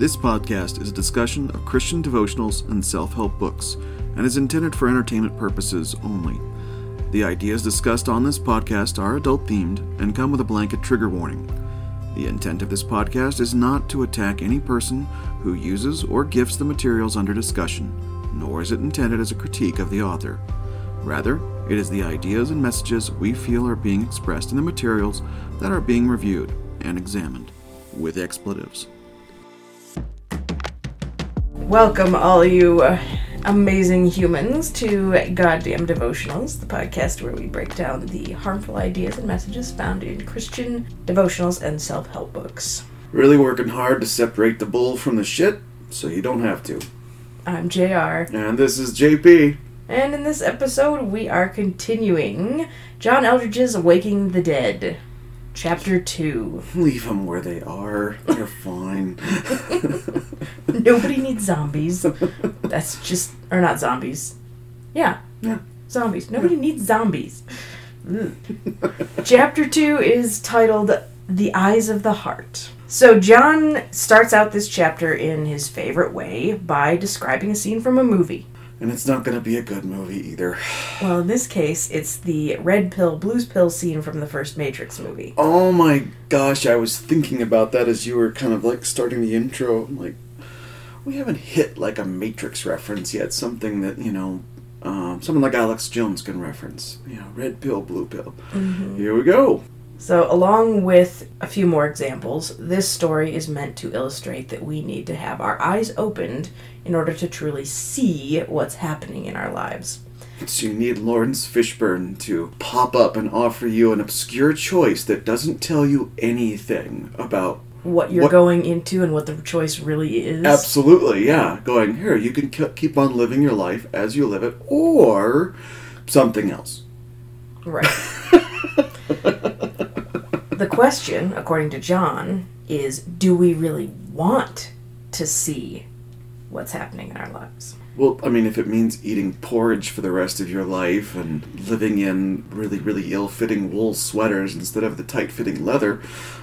This podcast is a discussion of Christian devotionals and self-help books, and is intended for entertainment purposes only. The ideas discussed on this podcast are adult-themed and come with a blanket trigger warning. The intent of this podcast is not to attack any person who uses or gifts the materials under discussion, nor is it intended as a critique of the author. Rather, it is the ideas and messages we feel are being expressed in the materials that are being reviewed and examined, with expletives. Welcome, all you amazing humans, to Goddamn Devotionals, the podcast where we break down the harmful ideas and messages found in Christian devotionals and self-help books. Really working hard to separate the bull from the shit, so you don't have to. I'm JR. And this is JP. And in this episode, we are continuing John Eldridge's Waking the Dead, Chapter 2. Leave them where they are. They're fine. Nobody needs zombies. That's just... Or not zombies. Yeah. Zombies. Nobody needs zombies. Chapter 2 is titled The Eyes of the Heart. So John starts out this chapter in his favorite way by describing a scene from a movie. And it's not going to be a good movie either. Well, in this case, it's the red pill, blues pill scene from the first Matrix movie. Oh my gosh, I was thinking about that as you were kind of like starting the intro. I'm like, we haven't hit like a Matrix reference yet. Something that, you know, someone like Alex Jones can reference. You know, red pill, blue pill. Mm-hmm. Here we go. So along with a few more examples, this story is meant to illustrate that we need to have our eyes opened in order to truly see what's happening in our lives. So you need Lawrence Fishburne to pop up and offer you an obscure choice that doesn't tell you anything about what you're going into and what the choice really is. Absolutely, yeah. Going, here, you can keep on living your life as you live it, or something else. Right. The question, according to John, is do we really want to see what's happening in our lives? Well, I mean, if it means eating porridge for the rest of your life and living in really, really ill-fitting wool sweaters instead of the tight-fitting leather,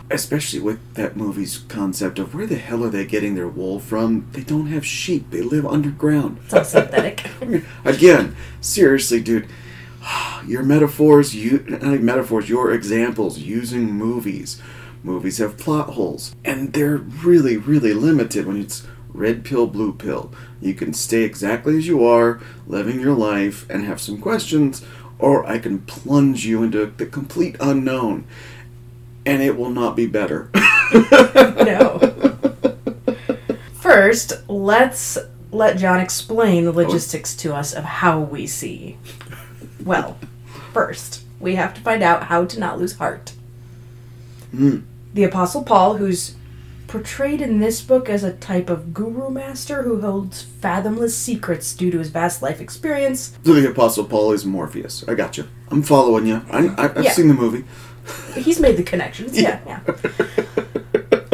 especially with that movie's concept of where the hell are they getting their wool from? They don't have sheep. They live underground. It's all synthetic. Again, seriously, dude. Your metaphors, your examples using movies. Movies have plot holes, and they're really, really limited when it's red pill, blue pill. You can stay exactly as you are, living your life, and have some questions, or I can plunge you into the complete unknown, and it will not be better. No. First, let's let John explain the logistics to us of how we see. Well, first, we have to find out how to not lose heart. Mm. The Apostle Paul, who's portrayed in this book as a type of guru master who holds fathomless secrets due to his vast life experience. So the Apostle Paul is Morpheus. I got you. I'm following you. I've seen the movie. He's made the connections. Yeah.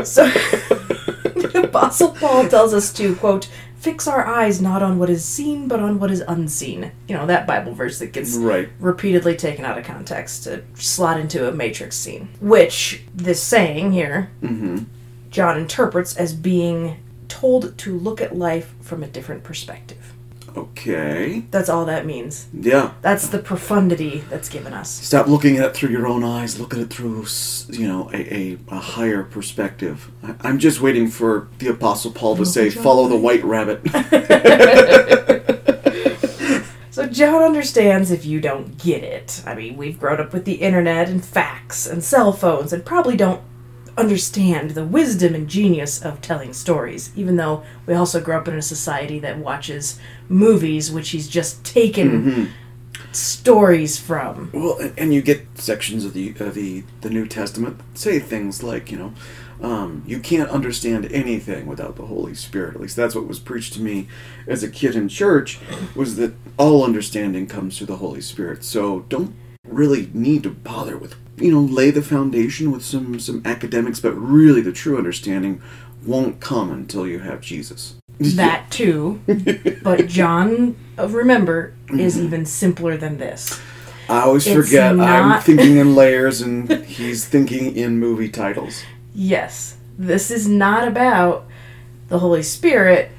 So the Apostle Paul tells us to, quote, fix our eyes not on what is seen, but on what is unseen. You know, that Bible verse that gets repeatedly taken out of context to slot into a Matrix scene. Which, this saying here, mm-hmm. John interprets as being told to look at life from a different perspective. Okay. That's all that means. Yeah. That's the profundity that's given us. Stop looking at it through your own eyes. Look at it through, you know, a higher perspective. I'm just waiting for the Apostle Paul to say, follow the white rabbit. So John understands if you don't get it. I mean, we've grown up with the internet and fax and cell phones and probably don't understand the wisdom and genius of telling stories, even though we also grew up in a society that watches movies, which he's just taken stories from. Well, and you get sections of the New Testament that say things like, you know, you can't understand anything without the Holy Spirit. At least that's what was preached to me as a kid in church, was that all understanding comes through the Holy Spirit. So don't really need to bother with, you know, lay the foundation with some academics, but really the true understanding won't come until you have Jesus. That too. But John, remember, is even simpler than this. I always forget I'm thinking in layers and he's thinking in movie titles. Yes. This is not about the Holy Spirit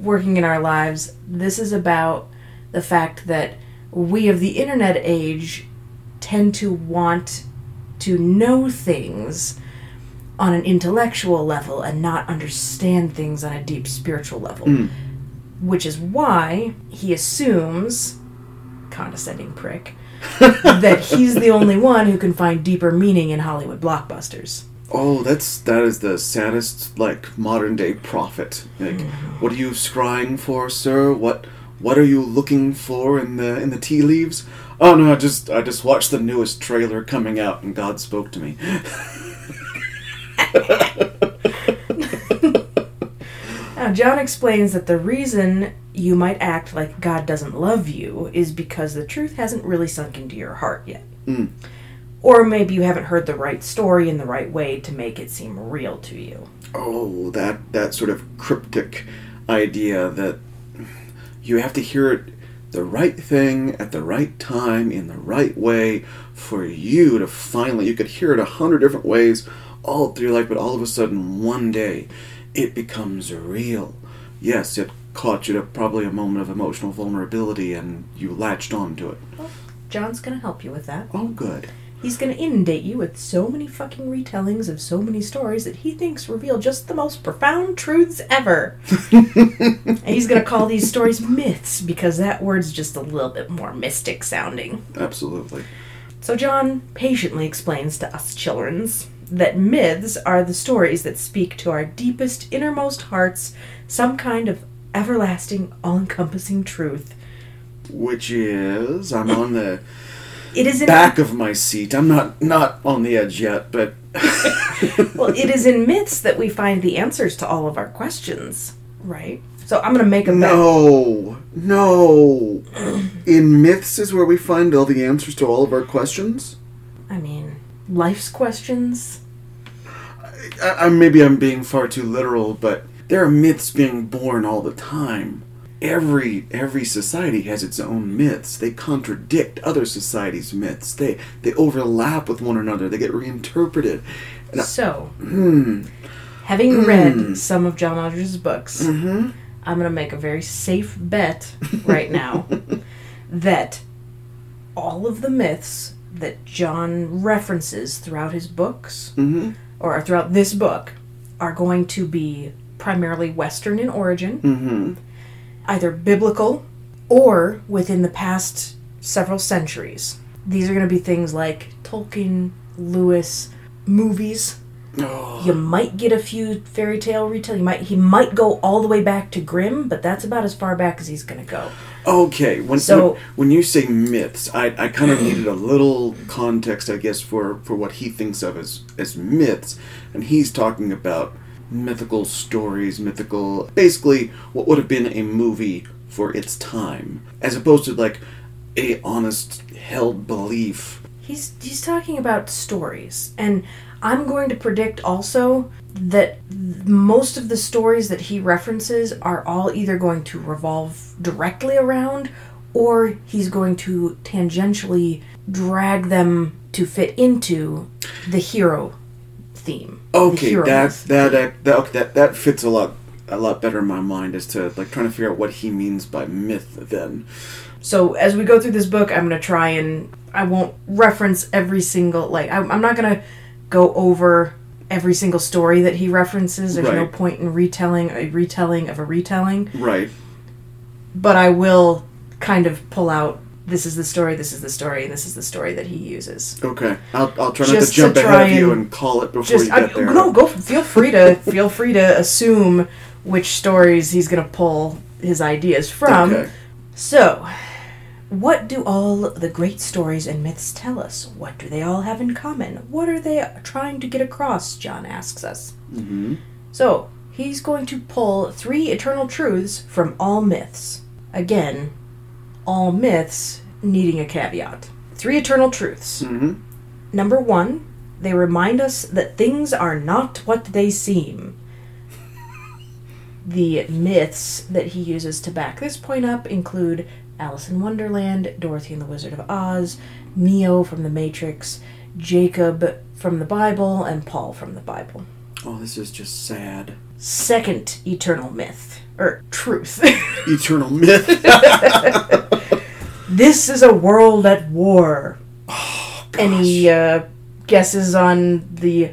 working in our lives. This is about the fact that we of the internet age tend to want to know things on an intellectual level and not understand things on a deep spiritual level. Mm. Which is why he assumes, condescending prick, that he's the only one who can find deeper meaning in Hollywood blockbusters. Oh, that is the saddest, like, modern day prophet. Like, what are you scrying for, sir? What are you looking for in the tea leaves? Oh no, I just watched the newest trailer coming out and God spoke to me. Now, John explains that the reason you might act like God doesn't love you is because the truth hasn't really sunk into your heart yet. Mm. Or maybe you haven't heard the right story in the right way to make it seem real to you. Oh, that sort of cryptic idea that you have to hear it, the right thing at the right time in the right way for you to finally... You could hear it 100 different ways all through your life, but all of a sudden one day it becomes real. Yes, it caught you to probably a moment of emotional vulnerability and you latched on to it. Well, John's going to help you with that. Oh, good. He's going to inundate you with so many fucking retellings of so many stories that he thinks reveal just the most profound truths ever. And he's going to call these stories myths because that word's just a little bit more mystic sounding. Absolutely. So John patiently explains to us childrens that myths are the stories that speak to our deepest, innermost hearts, some kind of everlasting, all-encompassing truth. Which is... I'm on the back of my seat. I'm not on the edge yet, but... Well, it is in myths that we find the answers to all of our questions, right? So I'm going to make a bet. No. In myths is where we find all the answers to all of our questions? I mean... life's questions? Maybe I'm being far too literal, but there are myths being born all the time. Every society has its own myths. They contradict other societies' myths. They overlap with one another. They get reinterpreted. Having read some of John Eldridge's books, I'm going to make a very safe bet right now that all of the myths that John references throughout his books, or throughout this book, are going to be primarily Western in origin, either biblical or within the past several centuries. These are going to be things like Tolkien, Lewis, movies. Oh. You might get a few fairy tale retelling. He might go all the way back to Grimm, but that's about as far back as he's going to go. Okay, when you say myths, I kind of needed a little context, I guess, for what he thinks of as myths. And he's talking about mythical stories, basically what would have been a movie for its time, as opposed to, like, a honest, held belief. He's talking about stories, and I'm going to predict also that most of the stories that he references are all either going to revolve directly around, or he's going to tangentially drag them to fit into the hero theme. Okay, that fits a lot better in my mind as to, like, trying to figure out what he means by myth then. So as we go through this book, I'm going to try and... I won't reference every single... like, I'm not going to go over every single story that he references. There's no point in retelling a retelling of a retelling. Right. But I will kind of pull out, this is the story, and this is the story that he uses. Okay. I'll try not to jump ahead of you and call it before you get there. No, feel free to assume which stories he's going to pull his ideas from. Okay. So, what do all the great stories and myths tell us? What do they all have in common? What are they trying to get across, John asks us. Mm-hmm. So, he's going to pull 3 eternal truths from all myths. Again, all myths needing a caveat. 3 eternal truths. Mm-hmm. Number 1, they remind us that things are not what they seem. The myths that he uses to back this point up include... Alice in Wonderland, Dorothy and the Wizard of Oz, Neo from the Matrix, Jacob from the Bible, and Paul from the Bible. Oh, this is just sad. Second eternal myth. Or truth. Eternal myth. This is a world at war. Oh, gosh. Any guesses on the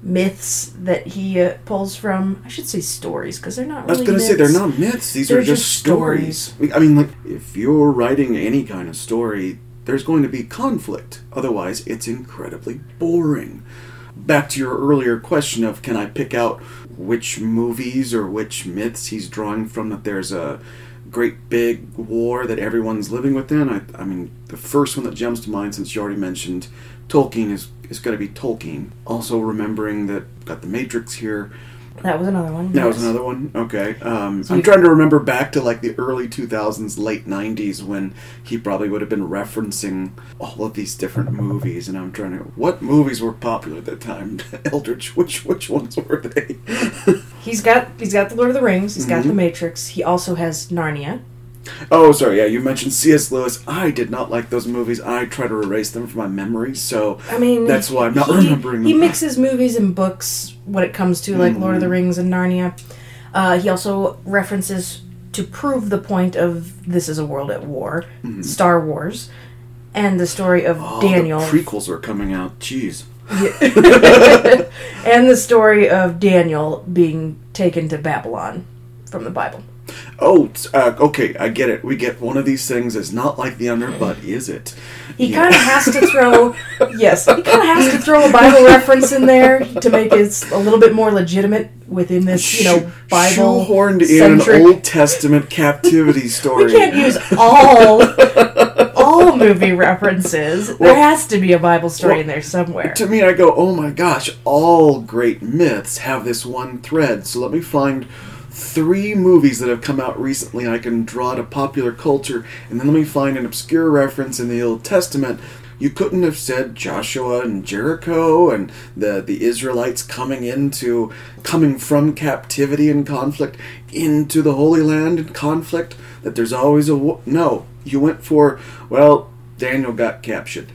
myths that he pulls from? I should say stories, because they're not really myths. I was going to say, they're not myths. They're just stories. I mean, like, if you're writing any kind of story, there's going to be conflict. Otherwise, it's incredibly boring. Back to your earlier question of, can I pick out which movies or which myths he's drawing from that there's a great big war that everyone's living within? I mean, the first one that jumps to mind, since you already mentioned Tolkien, is going to be Tolkien. Also remembering that got the Matrix here. That was another one. Okay. I'm trying to remember back to like the early 2000s, late 90s, when he probably would have been referencing all of these different movies. And I'm trying to... What movies were popular at that time? Eldridge, which ones were they? He's got the Lord of the Rings. He's got the Matrix. He also has Narnia. Oh, sorry, yeah, you mentioned C.S. Lewis. I did not like those movies. I try to erase them from my memory, so I mean, that's why I'm not remembering them. He mixes movies and books when it comes to, like, Lord of the Rings and Narnia. He also references, to prove the point of this is a world at war, Star Wars, and the story of Daniel. The prequels are coming out, jeez. Yeah. And the story of Daniel being taken to Babylon from the Bible. Oh, okay, I get it. We get one of these things is not like the underbud, is it? He kind of has to throw... Yes, he kind of has to throw a Bible reference in there to make it a little bit more legitimate within this, Bible... Shoehorned-centric. In an Old Testament captivity story. We can't use all movie references. Well, there has to be a Bible story in there somewhere. To me, I go, oh my gosh, all great myths have this one thread, so let me find... 3 movies that have come out recently, and I can draw to popular culture, and then let me find an obscure reference in the Old Testament. You couldn't have said Joshua and Jericho and the Israelites coming from captivity and conflict into the Holy Land and conflict, that there's always no, you went for, well, Daniel got captured.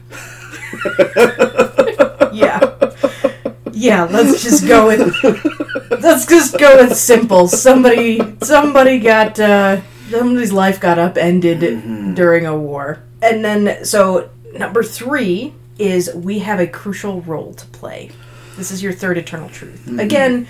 Yeah, let's just go with simple. Somebody's life got upended during a war. And then, so number 3 is we have a crucial role to play. This is your third eternal truth. Again,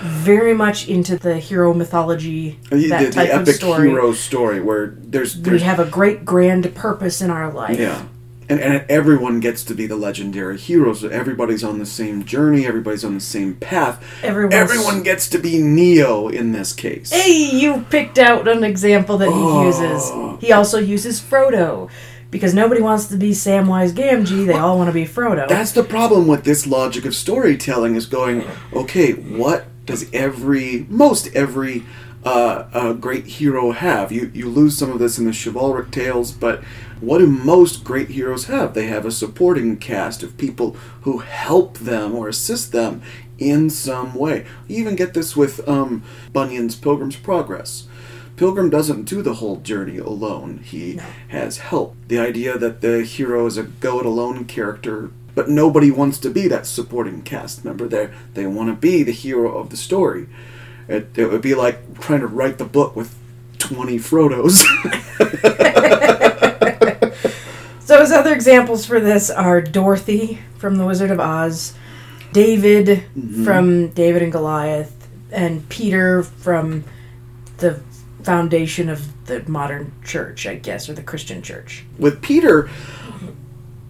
very much into the hero mythology, the epic hero story where there's... We have a great grand purpose in our life. Yeah. And everyone gets to be the legendary hero, so everybody's on the same journey, everybody's on the same path. Everyone gets to be Neo in this case. Hey, you picked out an example that he uses. He also uses Frodo, because nobody wants to be Samwise Gamgee, they all want to be Frodo. That's the problem with this logic of storytelling, is going, okay, what does most every great hero have? You lose some of this in the chivalric tales, but what do most great heroes have? They have a supporting cast of people who help them or assist them in some way. You even get this with Bunyan's Pilgrim's Progress. Pilgrim doesn't do the whole journey alone. He has help. The idea that the hero is a go-it-alone character, but nobody wants to be that supporting cast member. They want to be the hero of the story. It would be like trying to write the book with 20 Frodos. So his other examples for this are Dorothy from The Wizard of Oz, David from David and Goliath, and Peter from the foundation of the modern church, I guess, or the Christian church. With Peter,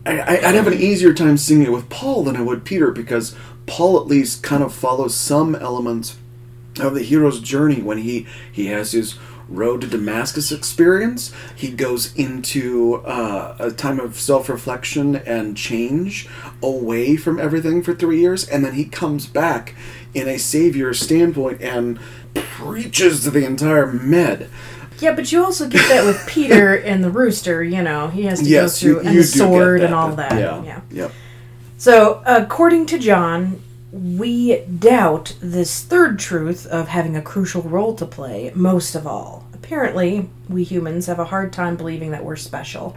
I'd have an easier time seeing it with Paul than I would Peter, because Paul at least kind of follows some elements of the hero's journey when he has his Road to Damascus experience. He goes into a time of self-reflection and change away from everything for 3 years, and then he comes back in a savior standpoint and preaches to the entire med. Yeah, but you also get that with Peter and the rooster, he has to go through, and the sword and all that. Yeah. So, according to John, we doubt this third truth of having a crucial role to play most of all. Apparently, we humans have a hard time believing that we're special.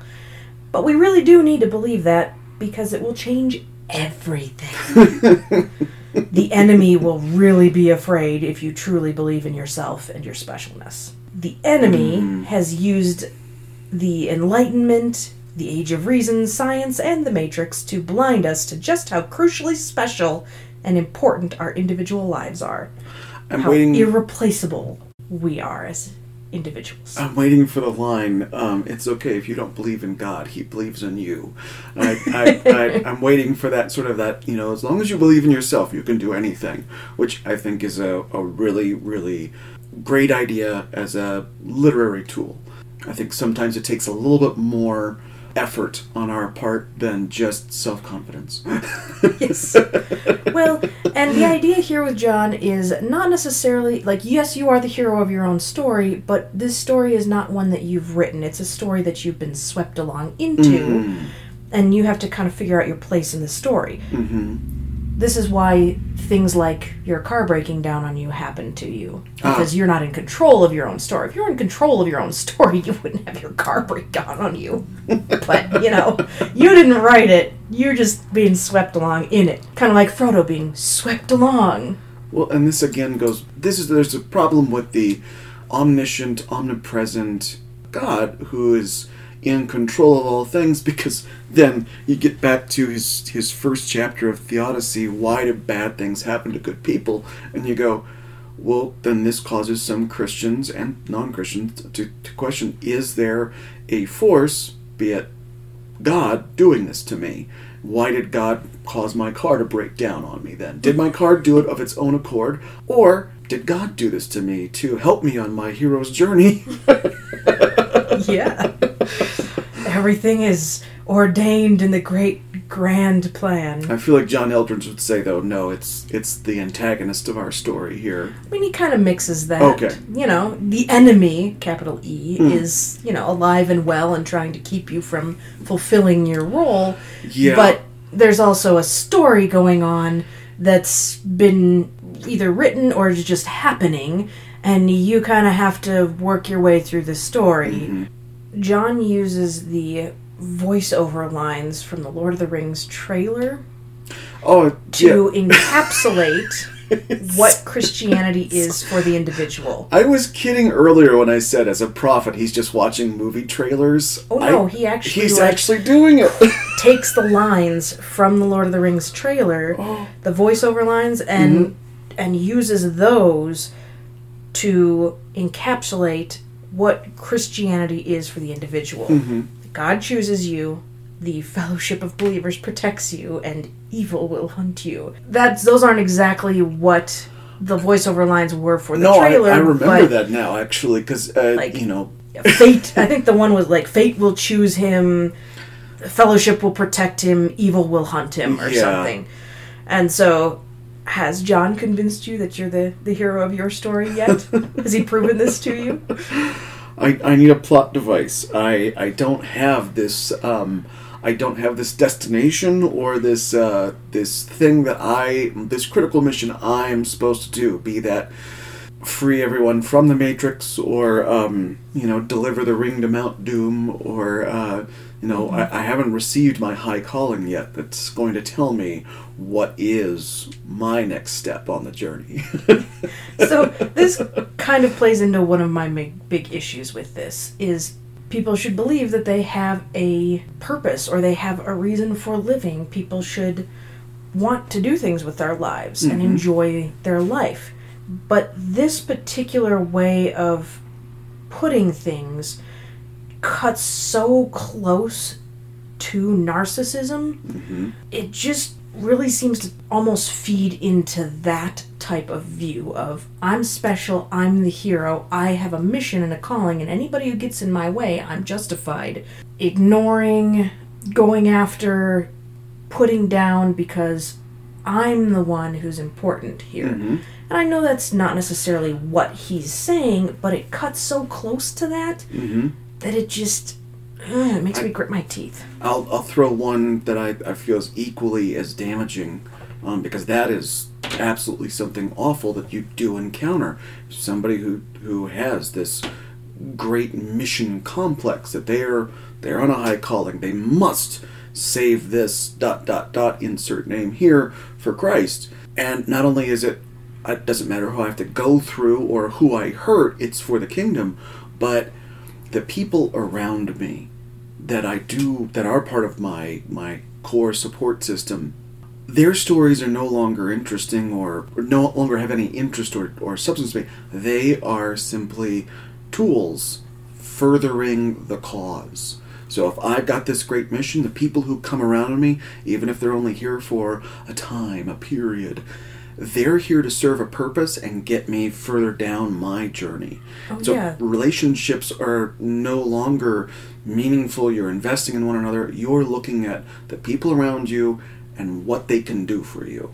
But we really do need to believe that, because it will change everything. The enemy will really be afraid if you truly believe in yourself and your specialness. The enemy has used the Enlightenment, the Age of Reason, science, and the Matrix to blind us to just how crucially special and important our individual lives are. How irreplaceable we are as individuals. I'm waiting for the line, it's okay if you don't believe in God, he believes in you. I'm waiting for that sort of that, you know, as long as you believe in yourself, you can do anything, which I think is a really, really great idea as a literary tool. I think sometimes it takes a little bit more effort on our part than just self-confidence. Yes. Well, and the idea here with John is not necessarily, like, yes, you are the hero of your own story, but this story is not one that you've written. It's a story that you've been swept along into, and you have to kind of figure out your place in the story. This is why things like your car breaking down on you happen to you. Because you're not in control of your own story. If you were in control of your own story, you wouldn't have your car break down on you. But, you know, you didn't write it. You're just being swept along in it. Kind of like Frodo being swept along. Well, and this again goes... There's a problem with the omniscient, omnipresent God who is... in control of all things, because then you get back to his first chapter of Theodicy, why do bad things happen to good people? And you go, well, then this causes some Christians and non-Christians to question, is there a force, be it God, doing this to me? Why did God cause my car to break down on me then? Did my car do it of its own accord? Or did God do this to me to help me on my hero's journey? Yeah. Everything is ordained in the great grand plan. I feel like John Eldridge would say, though, no, it's the antagonist of our story here. I mean, he kind of mixes that. Okay. You know, the enemy, capital E, is, you know, alive and well and trying to keep you from fulfilling your role. Yeah. But there's also a story going on that's been either written or is just happening, and you kind of have to work your way through the story. John uses the voiceover lines from the Lord of the Rings trailer to encapsulate what Christianity is for the individual. I was kidding earlier when I said, as a prophet, he's just watching movie trailers. Oh, no, he's actually doing it. Takes the lines from the Lord of the Rings trailer, the voiceover lines, and uses those to encapsulate what Christianity is for the individual. God chooses you, the fellowship of believers protects you, and evil will hunt you. Those aren't exactly what the voiceover lines were for the trailer. I remember that now, actually, because, you know... Fate, I think the one was like, fate will choose him, fellowship will protect him, evil will hunt him, or something. And so... Has John convinced you that you're the hero of your story yet? Has he proven this to you? I need a plot device. I don't have this destination or this thing that this critical mission I'm supposed to do, be that free everyone from the Matrix or deliver the ring to Mount Doom or I haven't received my high calling yet that's going to tell me what is my next step on the journey. So this kind of plays into one of my big issues with this, is people should believe that they have a purpose or they have a reason for living. People should want to do things with their lives and enjoy their life. But this particular way of putting things cuts so close to narcissism. It just really seems to almost feed into that type of view of, I'm special, I'm the hero, I have a mission and a calling, and anybody who gets in my way, I'm justified. Ignoring, going after, putting down because I'm the one who's important here. And I know that's not necessarily what he's saying, but it cuts so close to that that it just... it makes me grit my teeth. I'll throw one that I feel is equally as damaging, because that is absolutely something awful that you do encounter. Somebody who has this great mission complex that they're on a high calling. They must save this ... insert name here for Christ. And not only is it doesn't matter who I have to go through or who I hurt, it's for the kingdom, but the people around me that I do, that are part of my core support system, their stories are no longer interesting or no longer have any interest or substance to me. They are simply tools furthering the cause. So if I've got this great mission, the people who come around me, even if they're only here for a time, a period, they're here to serve a purpose and get me further down my journey. Relationships are no longer meaningful. You're investing in one another. You're looking at the people around you and what they can do for you.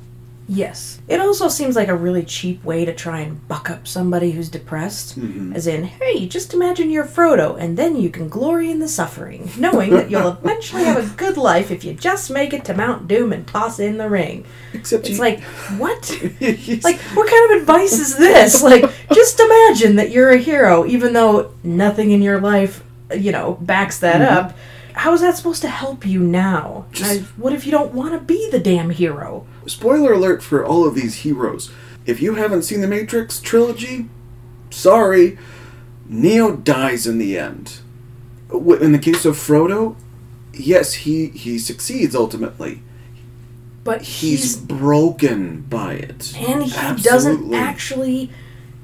Yes. It also seems like a really cheap way to try and buck up somebody who's depressed. Mm-hmm. As in, hey, just imagine you're Frodo, and then you can glory in the suffering, knowing that you'll eventually have a good life if you just make it to Mount Doom and toss in the ring. Except it's like, what? Like, what kind of advice is this? Like, just imagine that you're a hero, even though nothing in your life, backs that mm-hmm. up. How is that supposed to help you now? What if you don't want to be the damn hero? Spoiler alert for all of these heroes. If you haven't seen the Matrix trilogy, sorry, Neo dies in the end. In the case of Frodo, yes, he succeeds ultimately. But he's broken by it. And he doesn't actually...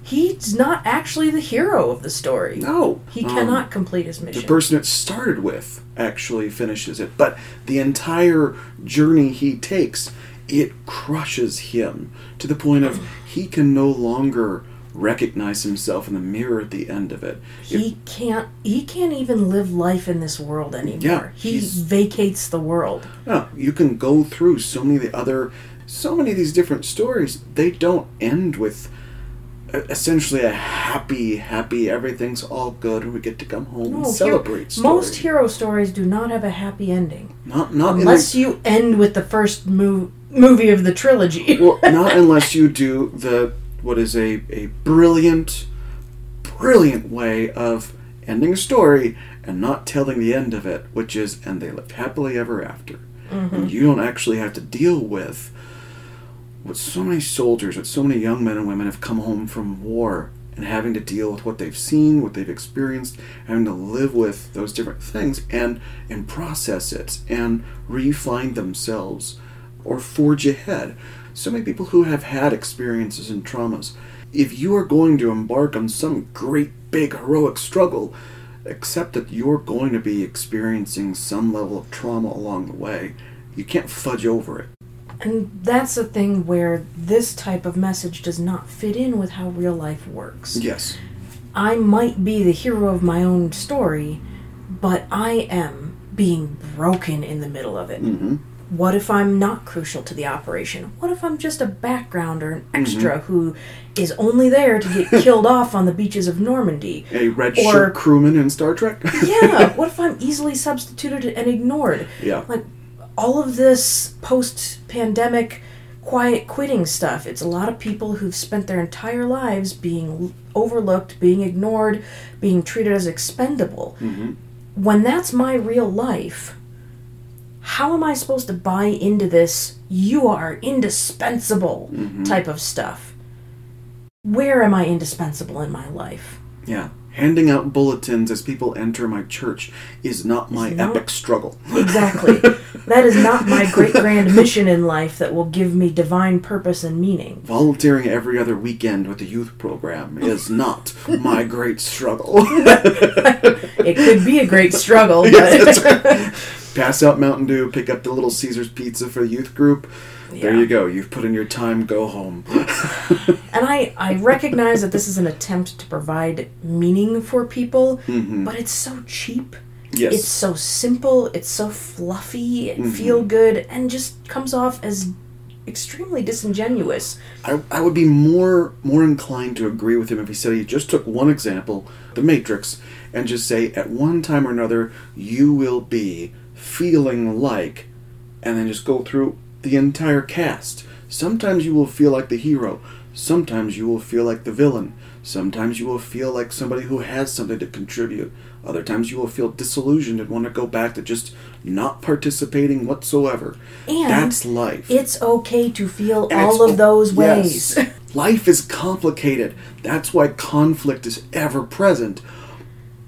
He's not actually the hero of the story. No. He cannot complete his mission. The person it started with actually finishes it. But the entire journey he takes, it crushes him to the point of he can no longer recognize himself in the mirror at the end of it. He can't even live life in this world anymore. Yeah, he vacates the world. Yeah, you can go through so many of these different stories. They don't end with... essentially a happy, everything's all good and we get to come home and celebrate story. Most hero stories do not have a happy ending. Not unless you end with the first movie of the trilogy. Well, not unless you do what is a brilliant way of ending a story and not telling the end of it, which is, and they lived happily ever after. Mm-hmm. And you don't actually have to deal with what so many soldiers, what so many young men and women have come home from war and having to deal with what they've seen, what they've experienced, having to live with those different things and process it and refine themselves or forge ahead. So many people who have had experiences and traumas. If you are going to embark on some great, big, heroic struggle, accept that you're going to be experiencing some level of trauma along the way. You can't fudge over it. And that's the thing where this type of message does not fit in with how real life works. Yes. I might be the hero of my own story, but I am being broken in the middle of it. Mm-hmm. What if I'm not crucial to the operation? What if I'm just a background or an extra mm-hmm. who is only there to get killed off on the beaches of Normandy? A red shirt crewman in Star Trek? Yeah. What if I'm easily substituted and ignored? Yeah. Like, all of this post-pandemic quiet quitting stuff, it's a lot of people who've spent their entire lives being overlooked, being ignored, being treated as expendable. Mm-hmm. When that's my real life, how am I supposed to buy into this "you are indispensable" mm-hmm. type of stuff? Where am I indispensable in my life? Yeah. Handing out bulletins as people enter my church is not my epic struggle. Exactly. That is not my great grand mission in life that will give me divine purpose and meaning. Volunteering every other weekend with the youth program is not my great struggle. It could be a great struggle. But yes, right. Pass out Mountain Dew, pick up the Little Caesar's pizza for the youth group. Yeah. There you go. You've put in your time. Go home. And I recognize that this is an attempt to provide meaning for people, mm-hmm. but it's so cheap. Yes. It's so simple. It's so fluffy and mm-hmm. feel good and just comes off as extremely disingenuous. I would be more inclined to agree with him if he said he just took one example, the Matrix, and just say at one time or another you will be feeling like, and then just go through the entire cast. Sometimes you will feel like the hero. Sometimes you will feel like the villain. Sometimes you will feel like somebody who has something to contribute. Other times you will feel disillusioned and want to go back to just not participating whatsoever. And that's life. It's okay to feel all of those ways. Yes. Life is complicated. That's why conflict is ever present.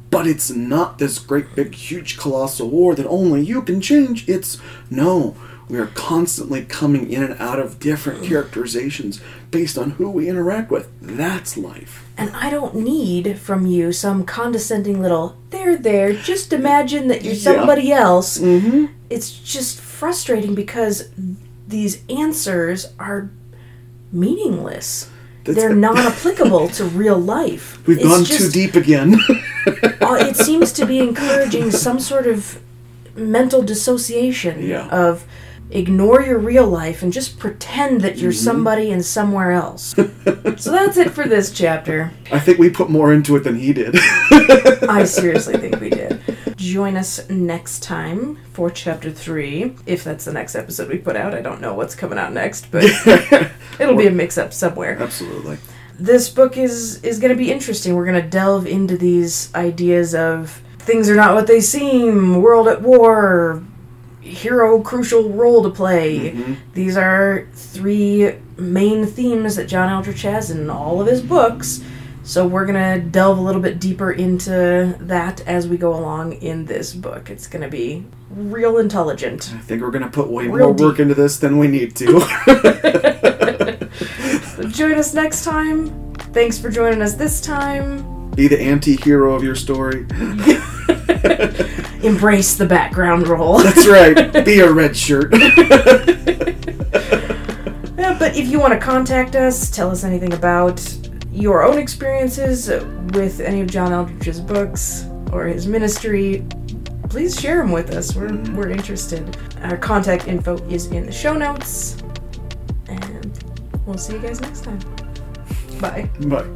But it's not this great, big, huge, colossal war that only you can change. It's, no, we are constantly coming in and out of different characterizations based on who we interact with. That's life. And I don't need from you some condescending little, there, just imagine that you're somebody else. Mm-hmm. It's just frustrating because these answers are meaningless. They're not applicable to real life. We've gone too deep again. It seems to be encouraging some sort of mental dissociation of ignore your real life and just pretend that you're somebody and somewhere else. So that's it for this chapter. I think we put more into it than he did. I seriously think we did. Join us next time for Chapter 3. If that's the next episode we put out, I don't know what's coming out next, but it'll be a mix-up somewhere. Absolutely. This book is going to be interesting. We're going to delve into these ideas of things are not what they seem, world at war, hero crucial role to play. Mm-hmm. These are three main themes that John Eldridge has in all of his books. So we're going to delve a little bit deeper into that as we go along in this book. It's going to be real intelligent. I think we're going to put way more work into this than we need to. So join us next time. Thanks for joining us this time. Be the anti-hero of your story. Embrace the background role. That's right. Be a red shirt. Yeah, but if you want to contact us, tell us anything about your own experiences with any of John Eldridge's books or his ministry, please share them with us. We're interested. Our contact info is in the show notes. And we'll see you guys next time. Bye. Bye.